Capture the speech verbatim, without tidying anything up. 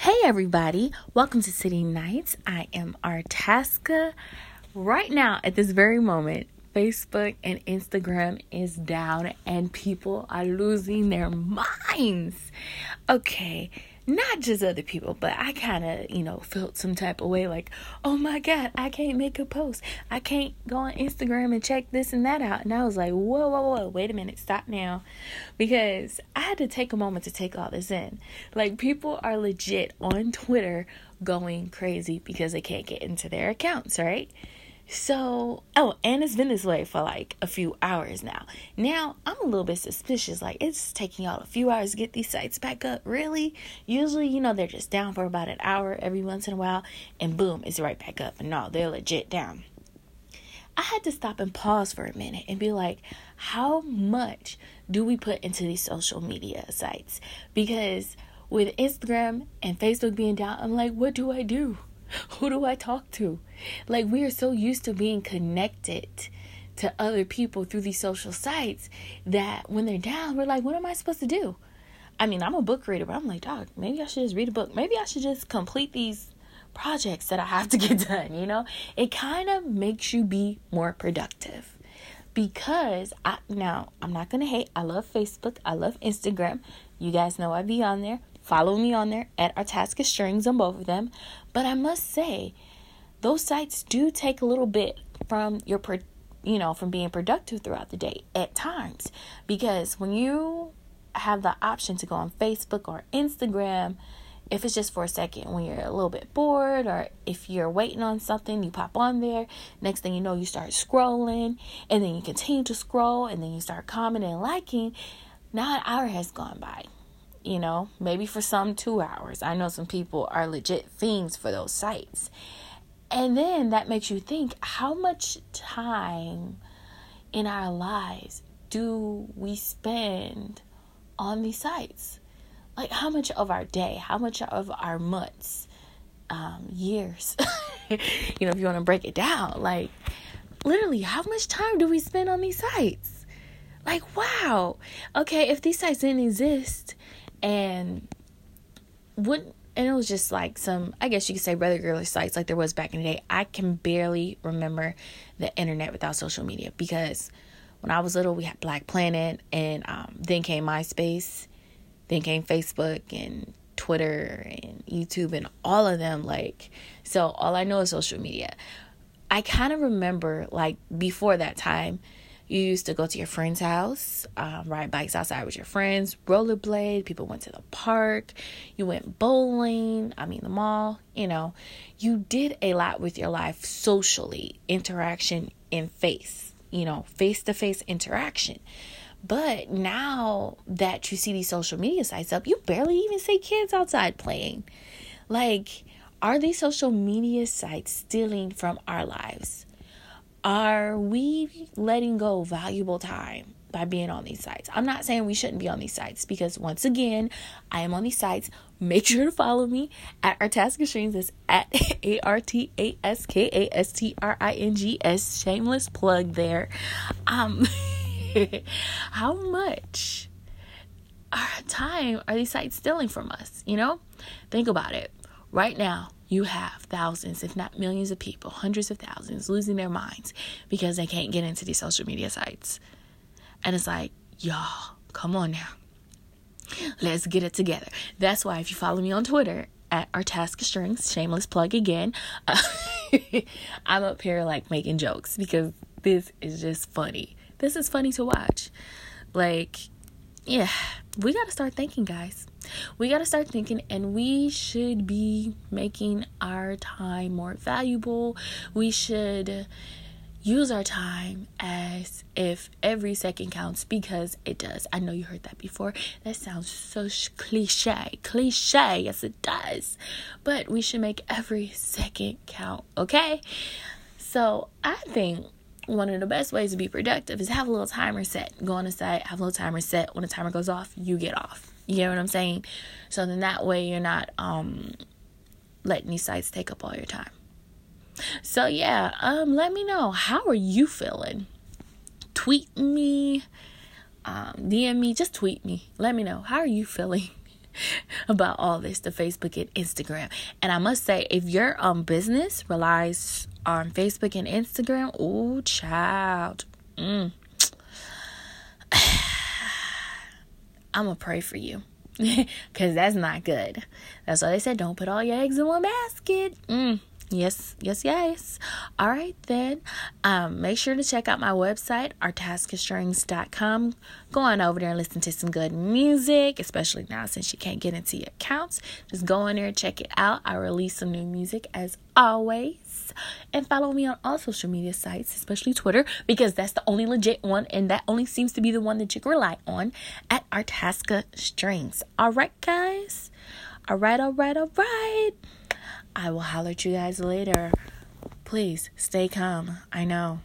Hey everybody, welcome to City Nights. I am Artaska. Right now, at this very moment, Facebook and Instagram is down and people are losing their minds. Okay, not just other people, but I kind of, you know, felt some type of way like, oh my God, I can't make a post. I can't go on Instagram and check this and that out. And I was like, whoa, whoa, whoa, wait a minute, stop now. Because I had to take a moment to take all this in. Like, people are legit on Twitter going crazy because they can't get into their accounts, right? So, oh, and it's been this way for like a few hours now. Now, I'm a little bit suspicious. Like, it's taking y'all a few hours to get these sites back up. Really? Usually, you know, they're just down for about an hour every once in a while. And boom, it's right back up. And no, they're legit down. I had to stop and pause for a minute and be like, how much do we put into these social media sites? Because with Instagram and Facebook being down, I'm like, what do I do? Who do I talk to? Like, we are so used to being connected to other people through these social sites that when they're down, we're like, what am I supposed to do? I mean, I'm a book reader, but I'm like, dog, maybe I should just read a book. Maybe I should just complete these projects that I have to get done, you know? It kind of makes you be more productive. Because, I now, I'm not going to hate. I love Facebook. I love Instagram. You guys know I be on there. Follow me on there at ArtaskaStrings on both of them. But I must say, those sites do take a little bit from your, you know, from being productive throughout the day at times. Because when you have the option to go on Facebook or Instagram, if it's just for a second, when you're a little bit bored or if you're waiting on something, you pop on there. Next thing you know, you start scrolling and then you continue to scroll and then you start commenting and liking. Now an hour has gone by. You know, maybe for some two hours. I know some people are legit fiends for those sites. And then that makes you think, how much time in our lives do we spend on these sites? Like, how much of our day, how much of our months, um, years, you know, if you want to break it down, like, literally, how much time do we spend on these sites? Like, wow. Okay, if these sites didn't exist, And wouldn't and it was just like some, I guess you could say, brother girl sites like there was back in the day. I can barely remember the internet without social media, because when I was little, we had Black Planet, and um, then came MySpace, then came Facebook and Twitter and YouTube and all of them. Like, so all I know is social media. I kind of remember, like, before that time, you used to go to your friend's house, um, ride bikes outside with your friends, rollerblade. People went to the park. You went bowling. I mean, the mall. You know, you did a lot with your life socially, interaction in face, you know, face-to-face interaction. But now that you see these social media sites up, you barely even see kids outside playing. Like, are these social media sites stealing from our lives? Are we letting go valuable time by being on these sites? I'm not saying we shouldn't be on these sites, because once again, I am on these sites. Make sure to follow me at ArtaskaStrings. That's at A R T A S K A S T R I N G S. Shameless plug there. Um, how much time are these sites stealing from us? You know, think about it. Right now, you have thousands, if not millions of people, hundreds of thousands, losing their minds because they can't get into these social media sites. And it's like, y'all, come on now. Let's get it together. That's why if you follow me on Twitter at ArtaskaStrings, shameless plug again, uh, I'm up here like making jokes, because this is just funny. This is funny to watch. Like, yeah, we got to start thinking, guys. We got to start thinking, and we should be making our time more valuable. We should use our time as if every second counts, because it does. I know you heard that before. That sounds so cliche. Cliche. Yes, it does. But we should make every second count, okay? So I think one of the best ways to be productive is have a little timer set. Go on a site, have a little timer set. When the timer goes off, you get off. You know what I'm saying? So then that way you're not um, letting these sites take up all your time. So yeah, um, let me know. How are you feeling? Tweet me, um, D M me, just tweet me. Let me know. How are you feeling? about all this, the Facebook and Instagram. And I must say, if your um business relies on Facebook and Instagram, oh child, mm. I'm gonna pray for you, because that's not good. That's why they said don't put all your eggs in one basket. Mm. Yes, yes, yes. All right, then. Um, make sure to check out my website, Artaska Strings dot com. Go on over there and listen to some good music, especially now since you can't get into your accounts. Just go on there and check it out. I release some new music as always. And follow me on all social media sites, especially Twitter, because that's the only legit one, and that only seems to be the one that you can rely on, at ArtaskaStrings. All right, guys? All right, all right, all right. I will holler at you guys later. Please stay calm. I know.